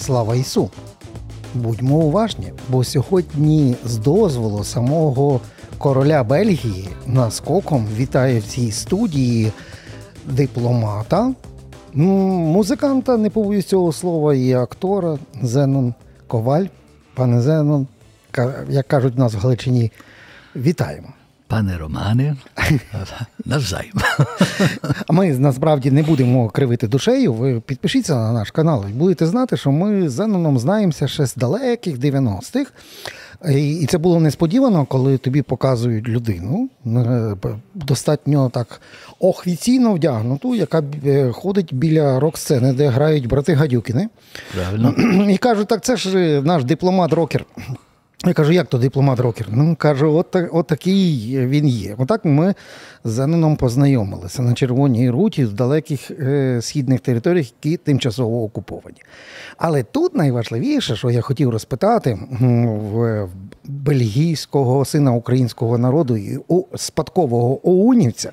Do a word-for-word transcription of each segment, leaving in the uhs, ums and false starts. Слава Ісу! Будьмо уважні, бо сьогодні з дозволу самого короля Бельгії наскоком вітає в цій студії дипломата, музиканта, не побоюсь цього слова, і актора Зенон Коваль. Пане Зенон, як кажуть у нас в Галичині, вітаємо. Пане Романе, навзаєм. А ми, насправді, не будемо кривити душею. Ви підпишіться на наш канал і будете знати, що ми з Зеноном знаємося ще з далеких дев'яностих. І це було несподівано, коли тобі показують людину, достатньо так офіційно вдягнуту, яка ходить біля рок-сцени, де грають брати Гадюкіни. Правильно. І кажуть, так це ж наш дипломат-рокер. Я кажу, як то дипломат-рокер? Ну, кажу, от, от такий він є. Отак ми з Зеноном познайомилися на Червоній Руті в далеких е, східних територіях, які тимчасово окуповані. Але тут найважливіше, що я хотів розпитати в бельгійського сина українського народу і спадкового оунівця.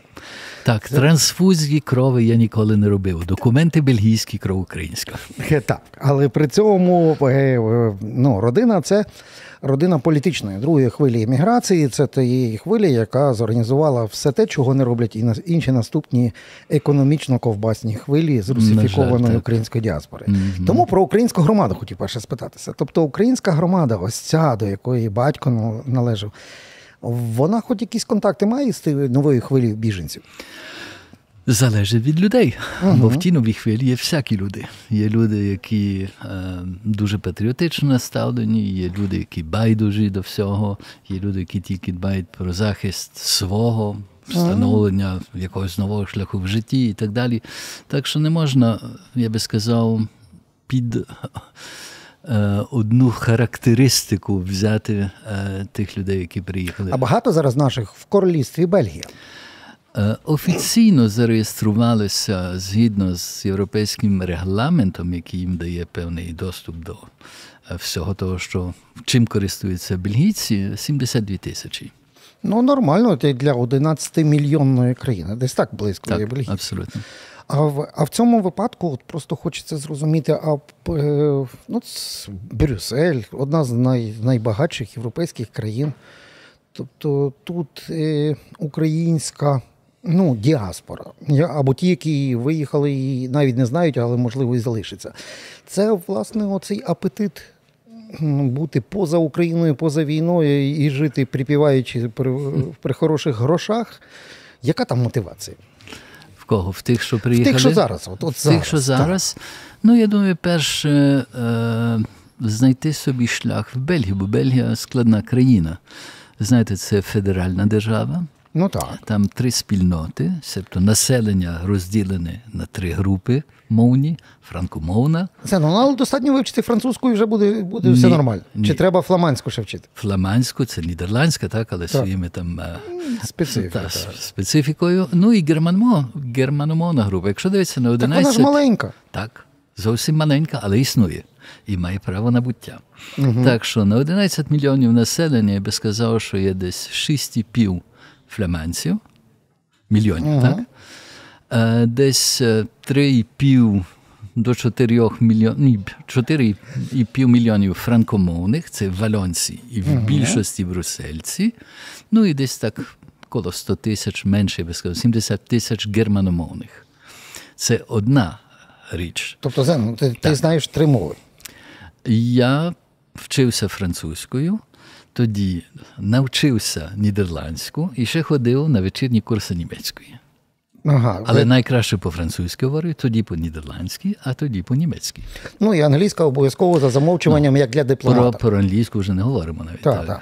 Так, трансфузії крови я ніколи не робив. Документи бельгійські, кров українська. Так, але при цьому ну, родина – це родина політичної другої хвилі еміграції. Це тієї хвилі, яка зорганізувала все те, чого не роблять і інші наступні економічно-ковбасні хвилі з русифікованої української діаспори. Mm-hmm. Тому про українську громаду хотів перше спитатися. Тобто українська громада, ось ця, до якої батько належав, вона хоч якісь контакти має з новою хвилею біженців? Залежить від людей, uh-huh. бо в тій новій хвилі є всякі люди. Є люди, які е, дуже патріотично наставлені, є люди, які байдужі до всього, є люди, які тільки дбають про захист свого, встановлення uh-huh. якогось нового шляху в житті і так далі. Так що не можна, я би сказав, під... одну характеристику взяти тих людей, які приїхали. А багато зараз наших в королівстві Бельгія? Офіційно зареєструвалися згідно з європейським регламентом, який їм дає певний доступ до всього того, що, чим користуються бельгійці, сімдесят дві тисячі. Ну, нормально, для одинадцятимільйонної країни. Десь так близько так, є Бельгія. Абсолютно. А в, а в цьому випадку от просто хочеться зрозуміти, а ну, Брюссель – одна з най, найбагатших європейських країн. Тобто тут е, українська ну, діаспора, або ті, які виїхали і навіть не знають, але, можливо, і залишиться. Це, власне, оцей апетит бути поза Україною, поза війною і жити, припіваючи при, при хороших грошах. Яка там мотивація? Кого? В тих, що приїхали? В тих, що зараз. От, от зараз. В тих, що зараз. Так. Ну, я думаю, перше, е, знайти собі шлях в Бельгію, бо Бельгія складна країна. Знаєте, це федеральна держава. Ну так. Там три спільноти, себто населення розділене на три групи мовні, франкомовна. Це, ну, але достатньо вивчити французьку і вже буде, буде ні, все нормально. Ні. Чи треба фламандську ще вчити? Фламандську, це нідерландська, так, але так. своїми там Специфіка, та, специфікою. Ну і германомовна група. Якщо дивитися на одинадцять... Так вона ж маленька. Так, зовсім маленька, але існує. І має право на буття. Угу. Так що на одинадцять мільйонів населення, я би сказав, що є десь шість і пів фламандців, мільйонів, uh-huh. так? Десь три і пів до чотири мільйонів, чотири і пів мільйонів франкомовних, це валонці і в uh-huh. більшості брусельці. Ну і десь так коло сто тисяч, менше, я би сказав, сімдесят тисяч германомовних. Це одна річ. Тобто, Зен, ти, ти знаєш три мови? Я вчився французькою. Тоді навчився нідерландську і ще ходив на вечірні курси німецької. Ага, але ви... найкраще по-французьки говорю, тоді по-нідерландськи, а тоді по-німецьки. Ну і англійська обов'язково за замовчуванням, ну, як для дипломата. Про, про англійську вже не говоримо навіть. Так, так. так.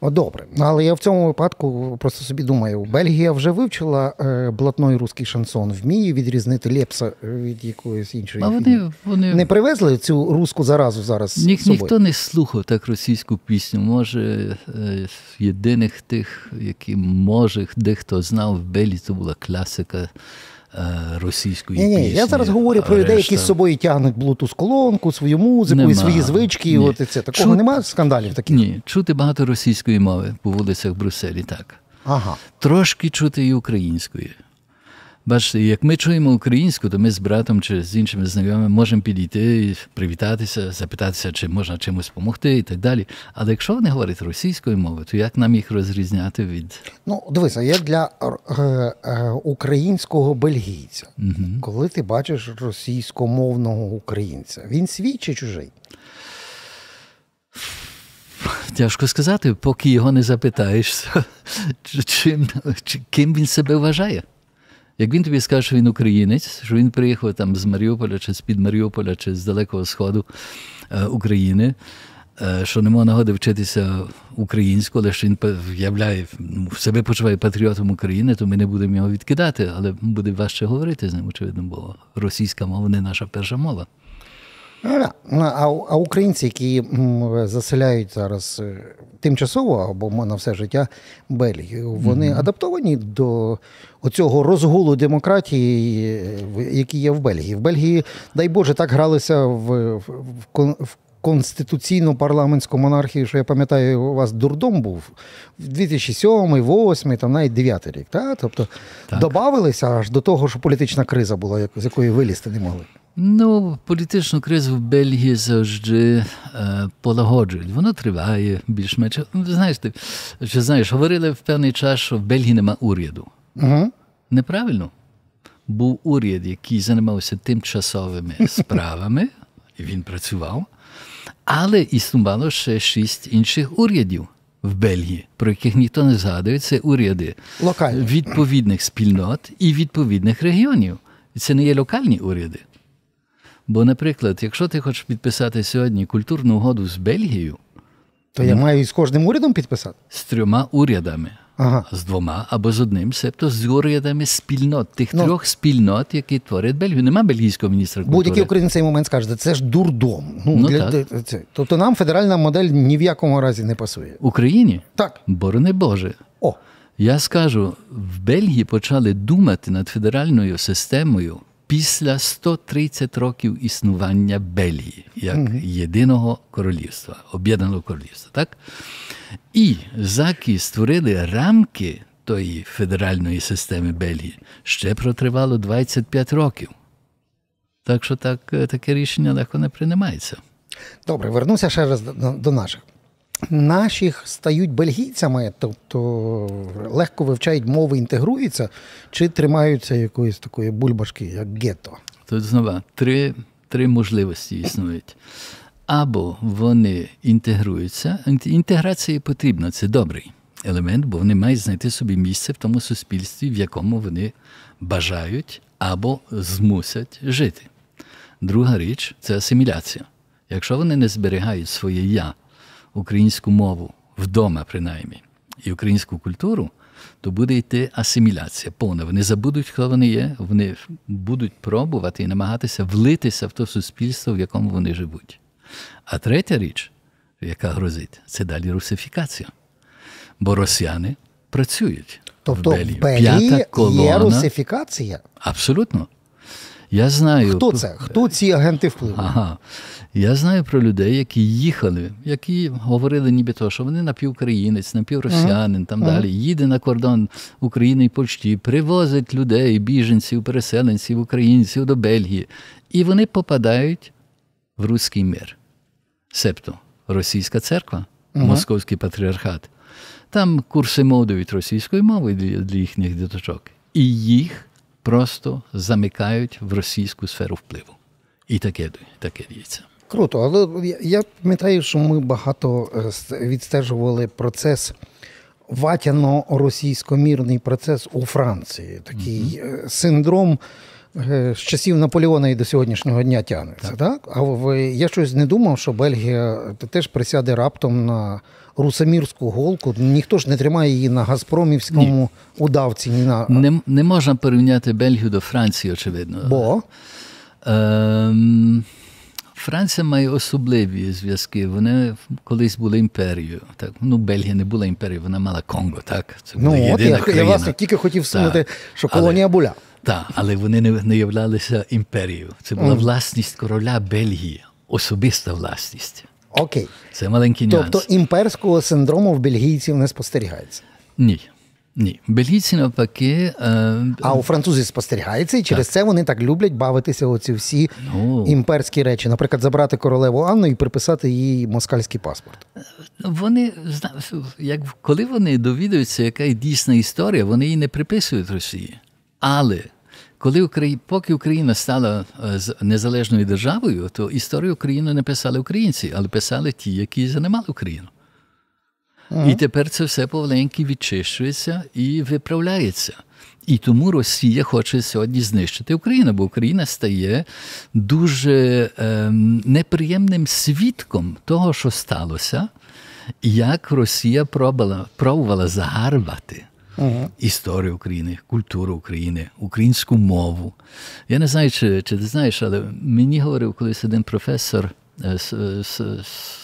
О, добре. Але я в цьому випадку просто собі думаю, Бельгія вже вивчила е, блатний русський шансон, вміє відрізнити Лепса від якоїсь іншої. А вони, вони... Не привезли цю руську заразу зараз Ні, з собою? Ніхто не слухав так російську пісню. Може, е, єдиних тих, які, може, дехто знав в Бельгії, це була класика російської ні, пісні. Ні, я зараз говорю про людей, які з собою тягнуть блутуз-колонку, свою музику нема. І свої звички. І от і це. Такого Чу... немає скандалів таких? Ні, чути багато російської мови по вулицях Брюсселі, так. Ага. Трошки чути і української. Бачите, як ми чуємо українську, то ми з братом чи з іншими знайомими можемо підійти, привітатися, запитатися, чи можна чимось допомогти і так далі. Але якщо вони говорять російською мовою, то як нам їх розрізняти від… Ну, дивися, як для е, е, українського бельгійця. Угу. Коли ти бачиш російськомовного українця, він свій чи чужий? Тяжко сказати, поки його не запитаєш, чим, ким він себе вважає. Як він тобі скаже, що він українець, що він приїхав там з Маріуполя, чи з-під Маріуполя, чи з Далекого Сходу е, України, е, що не мав нагоди вчитися українською, але що він являє, себе почуває патріотом України, то ми не будемо його відкидати, але буде важче говорити з ним, очевидно, бо російська мова не наша перша мова. А українці, які заселяють зараз тимчасово або на все життя Бельгію, вони mm-hmm. адаптовані до оцього розгулу демократії, який є в Бельгії? В Бельгії, дай Боже, так гралися в, в, в конституційну парламентську монархію, що я пам'ятаю, у вас дурдом був в дві тисячі сьомий, дві тисячі восьмий, там навіть дев'ятий рік. Та? Тобто так. Добавилися аж до того, що політична криза була, з якої вилізти не могли. Ну, політичну кризу в Бельгії завжди е, полагоджують. Воно триває більш-менш. Знаєш, ти що знаєш, говорили в певний час, що в Бельгії нема уряду. Угу. Неправильно. Був уряд, який займався тимчасовими справами, і він працював, але існувало ще шість інших урядів в Бельгії, про яких ніхто не згадує. Це уряди локальні. Відповідних спільнот і відповідних регіонів. Це не є локальні уряди. Бо, наприклад, якщо ти хочеш підписати сьогодні культурну угоду з Бельгією... То я маю з кожним урядом підписати? З трьома урядами. Ага. З двома або з одним, себто з урядами спільнот. Тих ну, трьох спільнот, які творять Бельгію. Нема бельгійського міністра культури. Будь-який українець цей момент скаже, це ж дурдом. Ну, ну, для, для, це. Тобто нам федеральна модель ні в якому разі не пасує. Україні? Так. Борони Боже. О. Я скажу, в Бельгії почали думати над федеральною системою після сто тридцять років існування Бельгії як єдиного королівства, об'єднаного королівства, так? І заки створили рамки тої федеральної системи Бельгії, ще протривало двадцять п'ять років. Так що так, таке рішення легко не приймається. Добре, вернуся ще раз до наших. Наших стають бельгійцями, тобто легко вивчають мови, інтегруються, чи тримаються якоїсь такої бульбашки, як гетто? Тут знову три, три можливості існують. Або вони інтегруються, інтеграція потрібна, це добрий елемент, бо вони мають знайти собі місце в тому суспільстві, в якому вони бажають або змусять жити. Друга річ – це асиміляція. Якщо вони не зберігають своє «я», українську мову, вдома принаймні, і українську культуру, то буде йти асиміляція повна. Вони забудуть, хто вони є, вони будуть пробувати і намагатися влитися в те суспільство, в якому вони живуть. А третя річ, яка грозить, це далі русифікація. Бо росіяни працюють тобто в Бельгії. Тобто в Бельгії колона... є русифікація? Абсолютно. Я знаю, хто це? Хто ці агенти впливу? Ага. Я знаю про людей, які їхали, які говорили нібито, що вони напівукраїнець, напівросіянин, uh-huh. там uh-huh. далі, їде на кордон України і Польщі, привозить людей, біженців, переселенців, українців до Бельгії. І вони попадають в руський мир. Себто російська церква, uh-huh. московський патріархат. Там курси мов дають російською мовою для їхніх діточок. І їх просто замикають в російську сферу впливу. І таке, таке діється. Круто, але я пам'ятаю, що ми багато відстежували процес, ватяно-російсько-мірний процес у Франції. Такий mm-hmm. синдром з часів Наполеона і до сьогоднішнього дня тягнеться. Так. Так? А в, я щось не думав, що Бельгія теж присяде раптом на русомірську голку. Ніхто ж не тримає її на газпромівському ні. удавці. Ні на... не, не можна порівняти Бельгію до Франції, очевидно. Бо? Ем... Франція має особливі зв'язки. Вони колись були імперією. Так, ну, Бельгія не була імперією, вона мала Конго, так? Це була ну, єдина от я, я вас тільки хотів сказати, що колонія але, була. Так, але вони не, не являлися імперією. Це була mm. власність короля Бельгії, особиста власність. Окей. Це маленький нюанс. Тобто імперського синдрому в бельгійців не спостерігається? Ні. Ні, бельгійці навпаки. Е... А у французів спостерігається, і через так. це вони так люблять бавитися оці всі ну... імперські речі. Наприклад, забрати королеву Анну і приписати їй москальський паспорт. Вони, як, коли вони довідуються, яка дійсна історія, вони її не приписують Росії. Але коли Украї... поки Україна стала незалежною державою, то історію України не писали українці, але писали ті, які займали Україну. Ага. І тепер це все поволеньки відчищується і виправляється. І тому Росія хоче сьогодні знищити Україну, бо Україна стає дуже ем, неприємним свідком того, що сталося, як Росія пробувала, пробувала загарбати ага. історію України, культуру України, українську мову. Я не знаю, чи, чи ти знаєш, але мені говорив колись один професор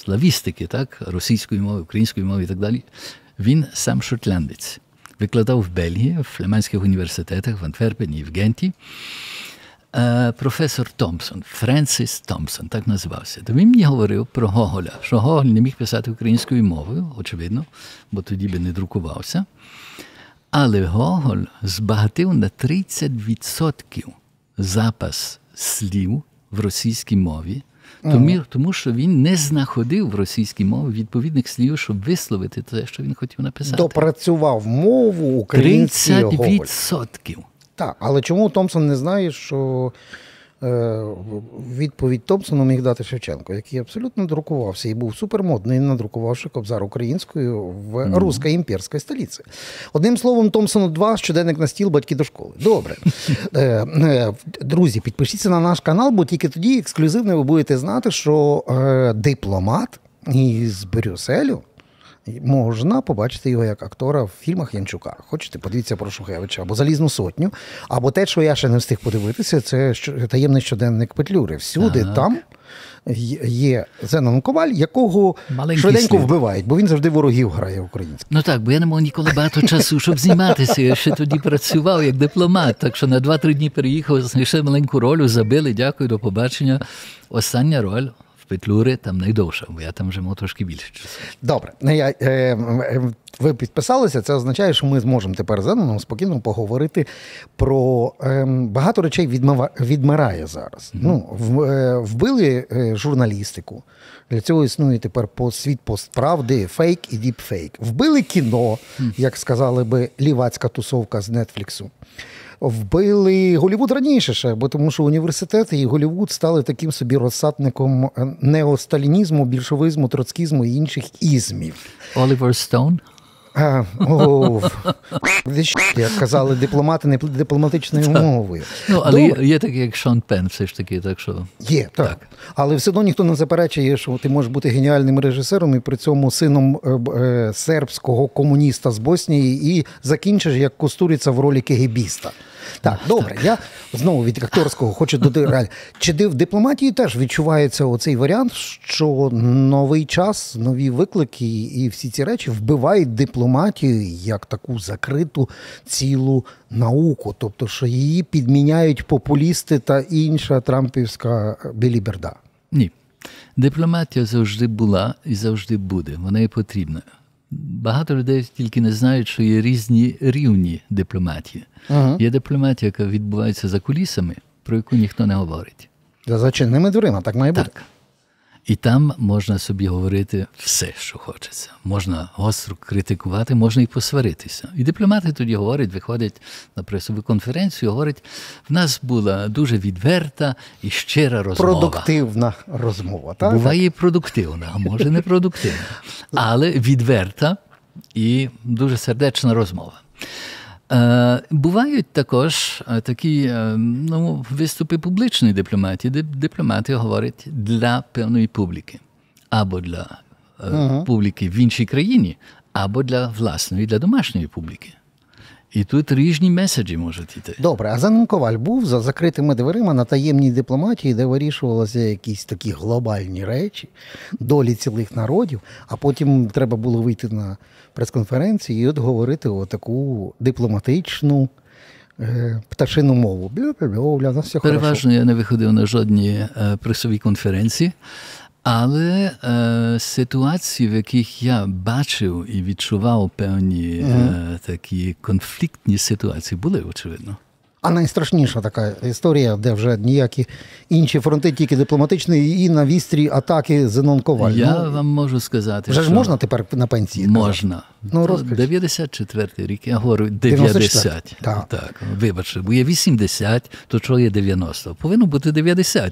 славістики, так, російської мови, української мови і так далі. Він сам шотландець. Викладав в Бельгії, в фламандських університетах, в Антверпені і в Генті. Професор Томсон, Франсіс Томсон, так називався. Він мені говорив про Гоголя, що Гоголь не міг писати українською мовою, очевидно, бо тоді би не друкувався. Але Гоголь збагатив на тридцять відсотків запас слів в російській мові, Тому, тому що він не знаходив в російській мові відповідних слів, щоб висловити те, що він хотів написати. Допрацював мову український Гоголь. тридцять відсотків. Так, але чому Томсон не знає, що е, відповідь Томсону міг дати Шевченко, який абсолютно друкувався і був супермодний, надрукувавши кобзар українською в mm-hmm. руській імперській столиці. Одним словом, Томсону два, щоденник на стіл, батьки до школи. Добре. Друзі, підпишіться на наш канал, бо тільки тоді ексклюзивно ви будете знати, що дипломат із Брюсселю, можна побачити його як актора в фільмах Янчука. Хочете, подивіться про Шухевича, або «Залізну сотню», або те, що я ще не встиг подивитися, це «Таємний щоденник Петлюри». Всюди так. там є Зенон Коваль, якого маленький швиденько слід. Вбивають, бо він завжди ворогів грає українською. Ну так, бо я не мав ніколи багато часу, щоб зніматися. Я ще тоді працював як дипломат, так що на два-три дні переїхав, знайшли маленьку роль, забили, дякую, до побачення. Остання роль – Петлюри там найдовше, бо я там вже мав трошки більше часу. Добре. Я, е, ви підписалися, це означає, що ми зможемо тепер з Зеноном спокійно поговорити про... Е, багато речей відмива, відмирає зараз. Mm-hmm. Ну, в, е, вбили журналістику. Для цього існує тепер світ постправди, фейк і діпфейк. Вбили кіно, mm-hmm. як сказали би лівацька тусовка з Нетфліксу. Вбили Голлівуд раніше ще, бо тому що університети і Голлівуд стали таким собі розсадником неосталінізму, більшовизму, троцкізму і інших ізмів. Олівер Стоун? А, о, як казали дипломати не дипломатичною мовою. Ну, але є, є такі, як Шон Пен, все ж таки, так що... Є, так. так. Але все одно ніхто не заперечує, що ти можеш бути геніальним режисером і при цьому сином е, сербського комуніста з Боснії і закінчиш, як Кустуриця в ролі кегебіста. Так, добре, так. я знову від акторського хочу додати. Чи в дипломатії теж відчувається оцей варіант, що новий час, нові виклики і всі ці речі вбивають дипломатію як таку закриту цілу науку, тобто, що її підміняють популісти та інша трампівська біліберда? Ні. Дипломатія завжди була і завжди буде, вона і потрібна. Багато людей тільки не знають, що є різні рівні дипломатії. Ага. Є дипломатія, яка відбувається за кулісами, про яку ніхто не говорить. За зачинними дверима, так має бути. Так. І там можна собі говорити все, що хочеться. Можна гостро критикувати, можна і посваритися. І дипломати тоді говорять, виходять на пресову конференцію, говорять, в нас була дуже відверта і щира розмова. Продуктивна розмова, так? Буває і продуктивна, а може не продуктивна. Але відверта і дуже сердечна розмова. Бувають також такі ну, виступи публічної дипломатії, де дипломати говорять для певної публіки. Або для uh-huh. публіки в іншій країні, або для власної, для домашньої публіки. І тут різні меседжі можуть йти. Добре, а Зенон Коваль був за закритими дверима на таємній дипломатії, де вирішувалися якісь такі глобальні речі, долі цілих народів, а потім треба було вийти на прес-конференцію і от говорити отаку дипломатичну е, пташину мову. Бля-бля-бля, у нас все хорошо. Переважно я не виходив на жодні е, пресові конференції. Але е, ситуації, в яких я бачив і відчував певні е, такі конфліктні ситуації, були, очевидно. А найстрашніша така історія, де вже ніякі інші фронти, тільки дипломатичні, і на вістрі атаки Зенон Коваль. Я ну, вам можу сказати, вже що... Вже ж можна тепер на пенсії? Можна. Ну, дев'яносто четвертий рік, я говорю, дев'яносто. Так. Так. Вибачте, бо є вісімдесят, то чого є дев'яносто? Повинно бути дев'яносто.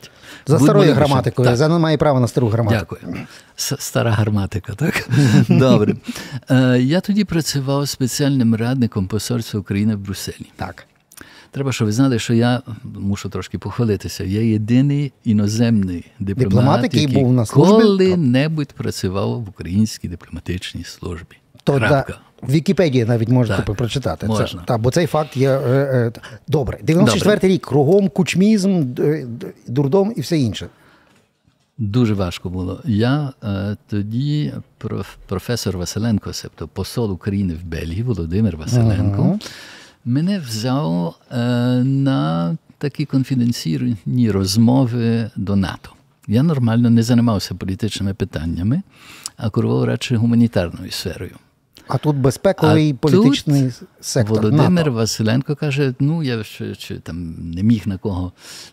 За Будь старою граматикою. Зенон має право на стару граматику. Дякую. Стара граматика, так? Добре. Я тоді працював спеціальним радником посольства України в Брюсселі. Так. Треба, щоб ви знали, що я, мушу трошки похвалитися, я єдиний іноземний дипломат, дипломат який, який був на службі, коли-небудь працював в українській дипломатичній службі. То да, в Вікіпедії навіть можете так, прочитати. Можна. Це, та, бо цей факт є... Е, е, добре, дев'яносто четвертий рік, кругом кучмізм, дурдом і все інше. Дуже важко було. Я е, тоді, проф, професор Василенко, себто посол України в Бельгії, Володимир Василенко, угу. Мене взяв е, на такі конфіденційні розмови до НАТО. Я нормально не займався політичними питаннями, а керував радше гуманітарною сферою. А тут безпековий а політичний тут сектор Володимир НАТО. Василенко каже, ну я ще, ще там не міг на кого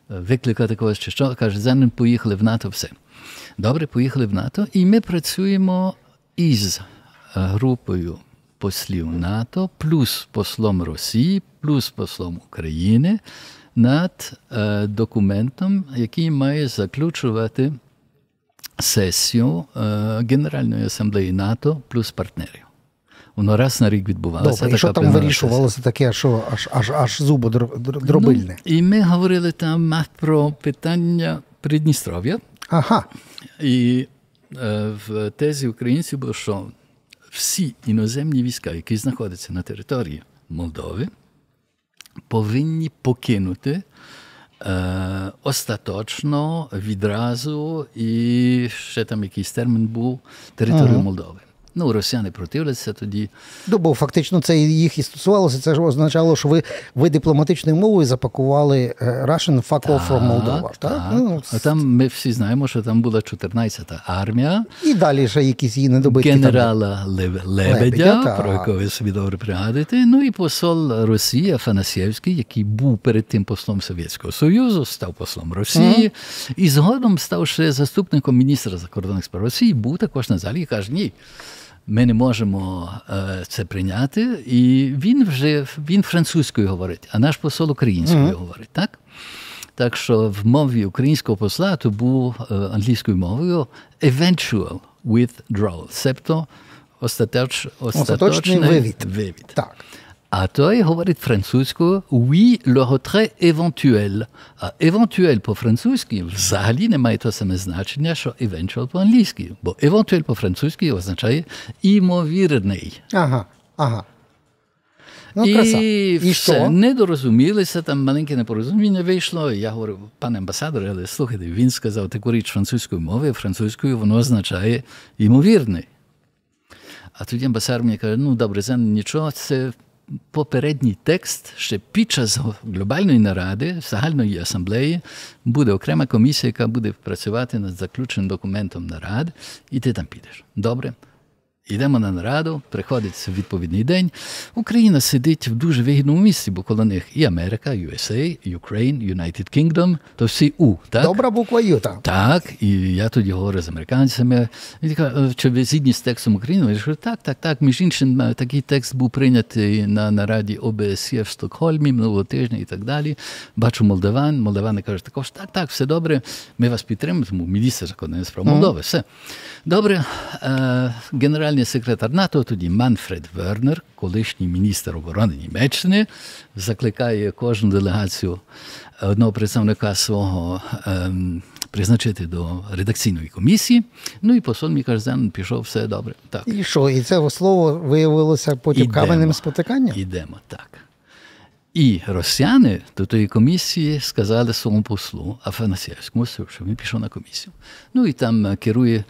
викликати когось чи що, каже, зараз поїхали в НАТО, все. Добре, поїхали в НАТО, і ми працюємо із групою послів НАТО, плюс послом Росії, плюс послом України над е, документом, який має заключувати сесію е, Генеральної асамблеї НАТО плюс партнерів. Воно раз на рік відбувалося. Добре, і що там вирішувалося таке, що аж, аж, аж зубо дробильне? Ну, і ми говорили там про питання Придністров'я. Ага. І е, в тезі українців було, що всі іноземні війська, які знаходяться на території Молдови, повинні покинути е, остаточно, відразу, і ще там якийсь термін був, територію ага. Молдови. Ну, росіяни противляться тоді. Ну, бо фактично це їх і стосувалося, це ж означало, що ви, ви дипломатичною мовою запакували Russian fuck off from Moldova. Так, так. Ну, а там ми всі знаємо, що там була чотирнадцята армія. І далі ще якісь її недобитки. Генерала там... Лебедя, Лебедя та... про якого ви собі добре пригадуєте. Ну і посол Росії Афанасьєвський, який був перед тим послом Совєтського Союзу, став послом Росії. Mm-hmm. І згодом став ще заступником міністра закордонних справ Росії, був також на залі і каже, ні. Ми не можемо е, це прийняти, і він вже він французькою говорить, а наш посол українською mm-hmm. говорить, так? Так що в мові українського посла то був е, англійською мовою eventual withdrawal, себто остаточ, остаточний вивід. вивід. Так. А той говорить французькою «oui, le retrait éventuel». А «éventuel» по-французьки взагалі не має того саме значення, що «eventual» по-англійськи. Бо «éventuel» по-французьки означає «імовірний». Ага, ага. Ну, краса. І, і все, що? Не дорозумілися, там маленьке непорозуміння вийшло. Я говорю, пане амбасадоре, але слухайте, він сказав таку річ французькою мовою, французькою воно означає «імовірний». А тоді амбасадор мені каже, ну, добре, це нічого, це... Попередній текст ще під час глобальної наради, загальної асамблеї, буде окрема комісія, яка буде працювати над заключеним документом нарад, і ти там підеш. Добре? Йдемо на нараду, приходить відповідний день. Україна сидить в дуже вигідному місці, бо коло них і Америка, ю ес ей, Ukraine, United Kingdom, то всі У, так? Добра буква Ю, так. Так, і я тоді говорю з американцями, чи ви згідні з текстом України? Я кажу, так, так, так, між іншим, такий текст був прийнятий на нараді о бе ес є в Стокгольмі минулого тижня і так далі. Бачу молдаван, молдавани кажуть, також, так, так, все добре, ми вас підтримуємо, міністр закордонних справ Молдови, все. Добре, генеральний секретар НАТО, тоді Манфред Вернер, колишній міністр оборони Німеччини, закликає кожну делегацію одного представника свого ем, призначити до редакційної комісії. Ну і посол мені каже, пішов, все добре. Так. І що, і це слово виявилося потім каменем спотиканням? Ідемо, так. І росіяни до тої комісії сказали своєму послу Афанасьєвському, що він пішов на комісію. Ну і там керує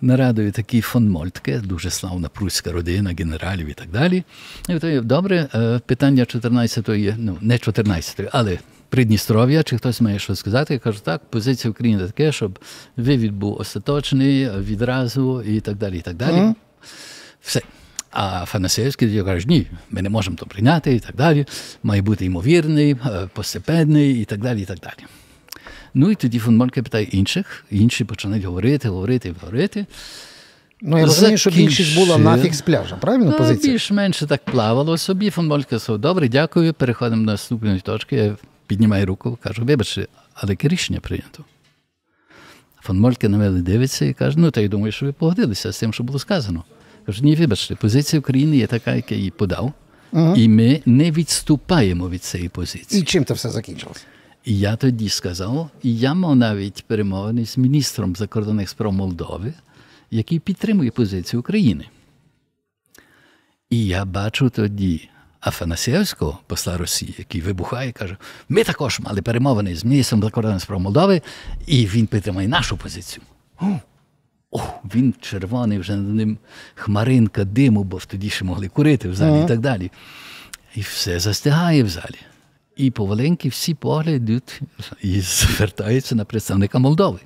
нарадою такий фон Мольтке, дуже славна прусська родина, генералів і так далі. І то, добре, питання чотирнадцятої, ну не чотирнадцятої, але Придністров'я, чи хтось має щось сказати, я кажу, так, позиція України така, щоб вивід був остаточний, відразу і так далі, і так далі. Mm. Все. А Афанасьєвський каже, ні, ми не можемо то прийняти, і так далі, має бути ймовірний, постепенний, і так далі, і так далі. Ну і тоді фон Мольтке питає інших, інші починають говорити, говорити, говорити. Ну, я розумію, що більшість була нафіг з пляжа, правильно ну, позиція? Більш-менше так плавало собі. Фон Мольтке сказав, добре, дякую, переходимо до наступної точки. Я піднімаю руку, кажу, вибачте, але яке рішення прийнято? Фон Мольтке на мене дивиться і каже, ну, та я думаю, що ви погодилися з тим, що було сказано. Кажу, ні, вибачте, позиція України є така, яку я її подав, угу. і ми не відступаємо від цієї позиції. І чим це все закінчилося? І я тоді сказав, і я мав навіть перемовини з міністром закордонних справ Молдови, який підтримує позицію України. І я бачу тоді Афанасьєвського, посла Росії, який вибухає і каже, ми також мали перемовини з міністром закордонних справ Молдови, і він підтримує нашу позицію. О, він червоний, вже над ним хмаринка диму, бо тоді ще могли курити в залі mm-hmm. і так далі. І все застигає в залі. І поваленьки всі погляди йдуть і звертаються на представника Молдови.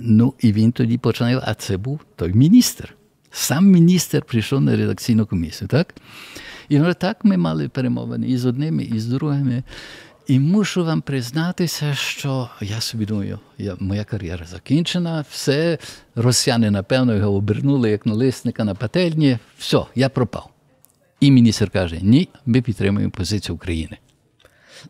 Ну, і він тоді починав, а це був той міністр. Сам міністр прийшов на редакційну комісію, так? І ну, так ми мали перемовини і з одними, і з другими. І мушу вам признатися, що я собі думаю, я, моя кар'єра закінчена, все, росіяни, напевно, його обернули як налисника на пательні, все, я пропав. І міністр каже, ні, ми підтримуємо позицію України.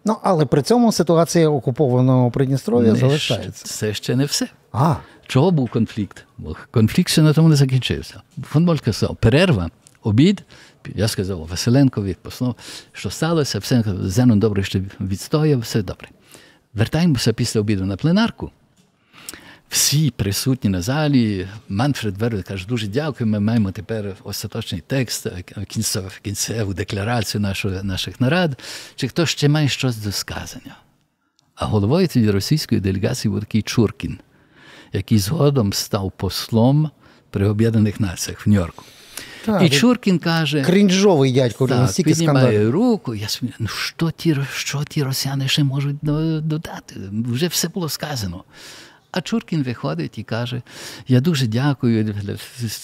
Ну, але при цьому ситуація окупованого Придністров'я залишається. Це ще не все. А. Чого був конфлікт? Конфлікт ще на тому не закінчився. Фон Мольтке сказав, перерва, обід. Я сказав Василенкові, послав, що сталося, все, Зенон добре, що відстояв, все добре. Вертаємося після обіду на пленарку. Всі присутні на залі. Манфред Вернер каже, дуже дякую, ми маємо тепер остаточний текст, кінцев, кінцеву декларацію нашої, наших нарад. Чи хтось ще має щось до сказання? А головою цієї російської делегації був такий Чуркін, який згодом став послом при Об'єднаних Націях в Нью-Йорку. Так, і Чуркін каже, крінжовий дядько, так, настільки скандал. Піднімає руку, я смію, ну що ті, що ті росіяни ще можуть додати? Вже все було сказано. А Чуркін виходить і каже, я дуже дякую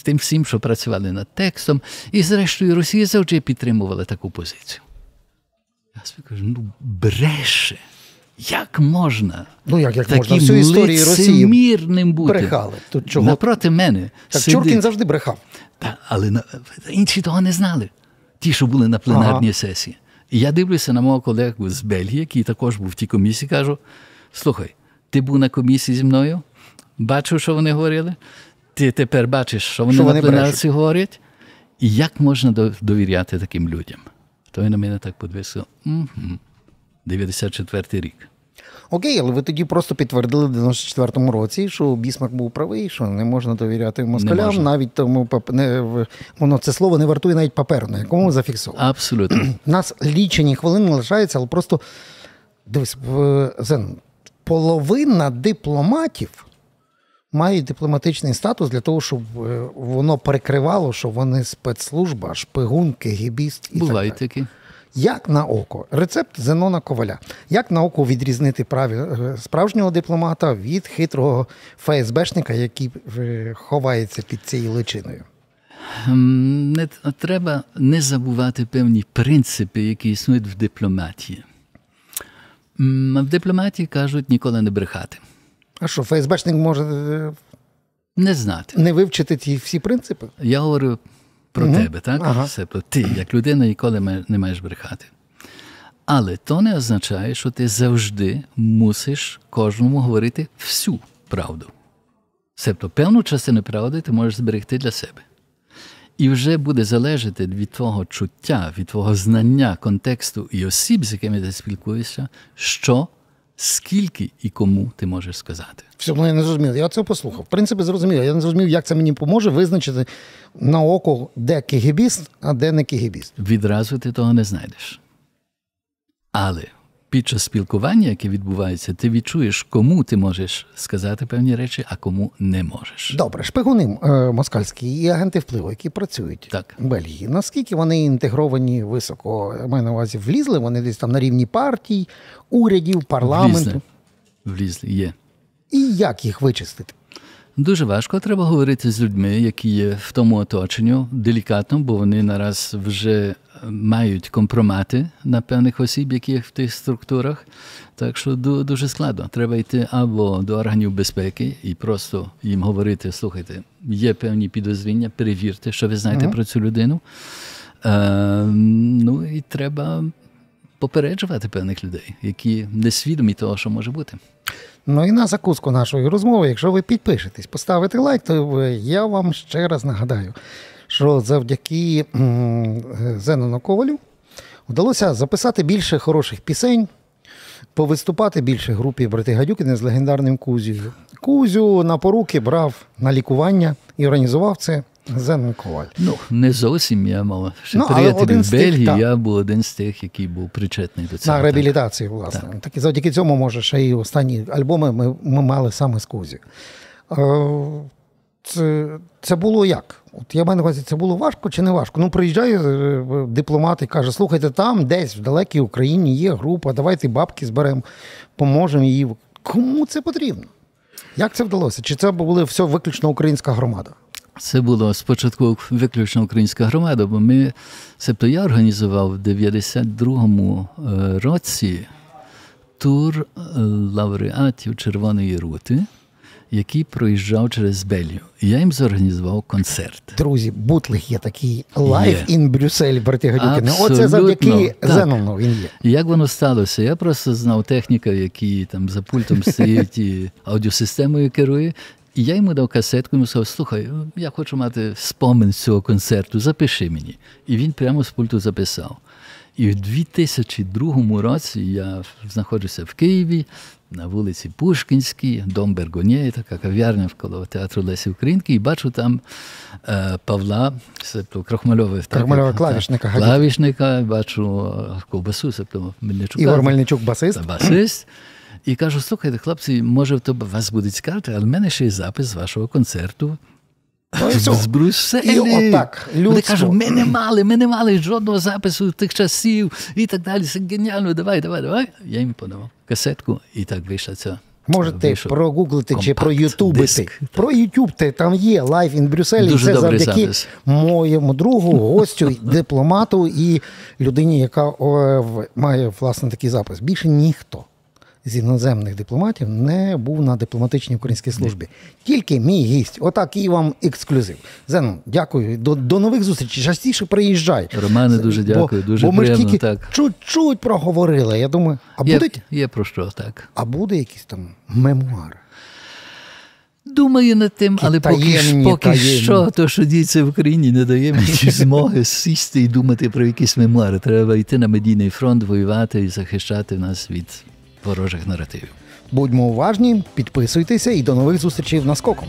тим всім, що працювали над текстом. І зрештою Росія завжди підтримувала таку позицію. Я собі кажу, ну бреше, як можна? Ну як, як можна? Всю історію Росії брехали. Тут чого? Напроти мене. Так сидить. Чуркін завжди брехав. Та, але інші того не знали. Ті, що були на пленарній ага. сесії. І я дивлюся на мого колегу з Бельгії, який також був в тій комісії, кажу, слухай, ти був на комісії зі мною, бачив, що вони говорили, ти тепер бачиш, що вони, що вони на пленарці говорять, і як можна довіряти таким людям? Той на мене так подивився, дев'яносто четвертий рік. Окей, але ви тоді просто підтвердили в дев'яносто четвертому році, що Бісмарк був правий, що не можна довіряти москалям, навіть тому не, воно це слово не вартує навіть паперу, на якому зафіксовано. Абсолютно. У нас лічені хвилини лишаються, але просто дивись, Зен, половина дипломатів мають дипломатичний статус для того, щоб воно перекривало, що вони спецслужба, шпигунки, гібіст і бувають так далі. Такі. Як на око? Рецепт Зенона Коваля. Як на око відрізнити справжнього дипломата від хитрого ФСБшника, який ховається під цією личиною? Не, треба не забувати певні принципи, які існують в дипломатії. В дипломатії кажуть ніколи не брехати. А що, ФСБшник може не знати, не вивчити ці всі принципи? Я говорю про угу. тебе, так? Ага. Все, про ти, як людина, ніколи не маєш брехати. Але то не означає, що ти завжди мусиш кожному говорити всю правду. Себто певну частину правди ти можеш зберегти для себе. І вже буде залежати від твого чуття, від твого знання, контексту і осіб, з якими ти спілкуєшся, що, скільки і кому ти можеш сказати. Все, ну я не зрозумів. Я це послухав. В принципі, зрозумів. Я не зрозумів, як це мені поможе визначити на око, де кегебіст, а де не кегебіст. Відразу ти того не знайдеш. Але під час спілкування, яке відбувається, ти відчуєш, кому ти можеш сказати певні речі, а кому не можеш. Добре, шпигуни москальські і агенти впливу, які працюють так. в Бельгії. Наскільки вони інтегровані високо? Я маю на увазі, влізли вони десь там на рівні партій, урядів, парламенту? Влізли, влізли є. І як їх вичистити? Дуже важко. Треба говорити з людьми, які є в тому оточенню, делікатно, бо вони нараз вже мають компромати на певних осіб, які є в тих структурах. Так що дуже складно. Треба йти або до органів безпеки і просто їм говорити, слухайте, є певні підозріння, перевірте, що ви знаєте mm-hmm. про цю людину. Е, ну і треба попереджувати певних людей, які несвідомі того, що може бути. Ну і на закуску нашої розмови, якщо ви підпишетесь, поставите лайк, то я вам ще раз нагадаю, що завдяки Зенону Ковалю вдалося записати більше хороших пісень, повиступати більше групі «Брати Гадюкіни» з легендарним Кузею. Кузю на поруки брав на лікування і організував це Зенон Коваль. Ну, не зовсім я мав ще ну, приятелів в Бельгії, та. я був один з тих, який був причетний до цього. На реабілітації, власне. Так. Так і завдяки цьому, може, ще і останні альбоми ми, ми мали саме з Кузі. Це, це було як? От я маю на увазі, це було важко чи не важко? Ну, приїжджає дипломат і каже, слухайте, там десь в далекій Україні є група, давайте бабки зберемо, поможемо їй. Кому це потрібно? Як це вдалося? Чи це була все виключно українська громада? Це було спочатку виключно українська громада, бо ми, себто я організував в дев'яносто другому році тур лауреатів Червоної Рути, який проїжджав через Бельгію. І я їм зорганізував концерт. Друзі, бутлих є такий «Live in Brussels», «Брати Гадюкіни». Оце завдяки Зенону він є. Як воно сталося? Я просто знав техніка, який там за пультом стоїть і аудіосистемою керує. І я йому дав касетку, йому сказав, слухай, я хочу мати спомин з цього концерту, запиши мені. І він прямо з пульту записав. І в дві тисячі другому році я знаходжуся в Києві, на вулиці Пушкінській, дом Бергонє, така кав'ярня вколо театру Лесі Українки, і бачу там е, Павла, себто Крахмалева, Крахмалева клавішника, клавішника, бачу ковбасу, себто Мельничука. Ігор Мельничук, басист. Басист. І кажу, слухайте, хлопці, може в тебе вас буде цікавити, але в мене ще й запис з вашого концерту. З Брюсселі. Вони кажуть, ми не мали, ми не мали жодного запису тих часів і так далі. Це геніально, давай, давай, давай. Я їм подавав касетку, і так вийшла ця. Можете прогуглити чи проютубити. Про ютубте, там є «Live in Brussels», і це завдяки запис. моєму другу, гостю, дипломату і людині, яка о, має, власне, такий запис. Більше ніхто з іноземних дипломатів не був на дипломатичній українській службі. Ні. Тільки мій гість. Отак і вам ексклюзив. Зенон, дякую. До, до нових зустрічей. Частіше приїжджай. Романе, дуже дякую. Бо, дуже бо приємно. Бо ми ж тільки чуть-чуть проговорили. Я думаю, а є, будуть? Є про що, так. А буде якісь там мемуари? Думаю над тим, але таємні, поки, поки що, то, що діється в Україні, не дає мені змоги сісти і думати про якісь мемуари. Треба йти на медійний фронт, воювати і захищати нас від ворожих наративів. Будьмо уважні, підписуйтеся і до нових зустрічей в «Наскоком».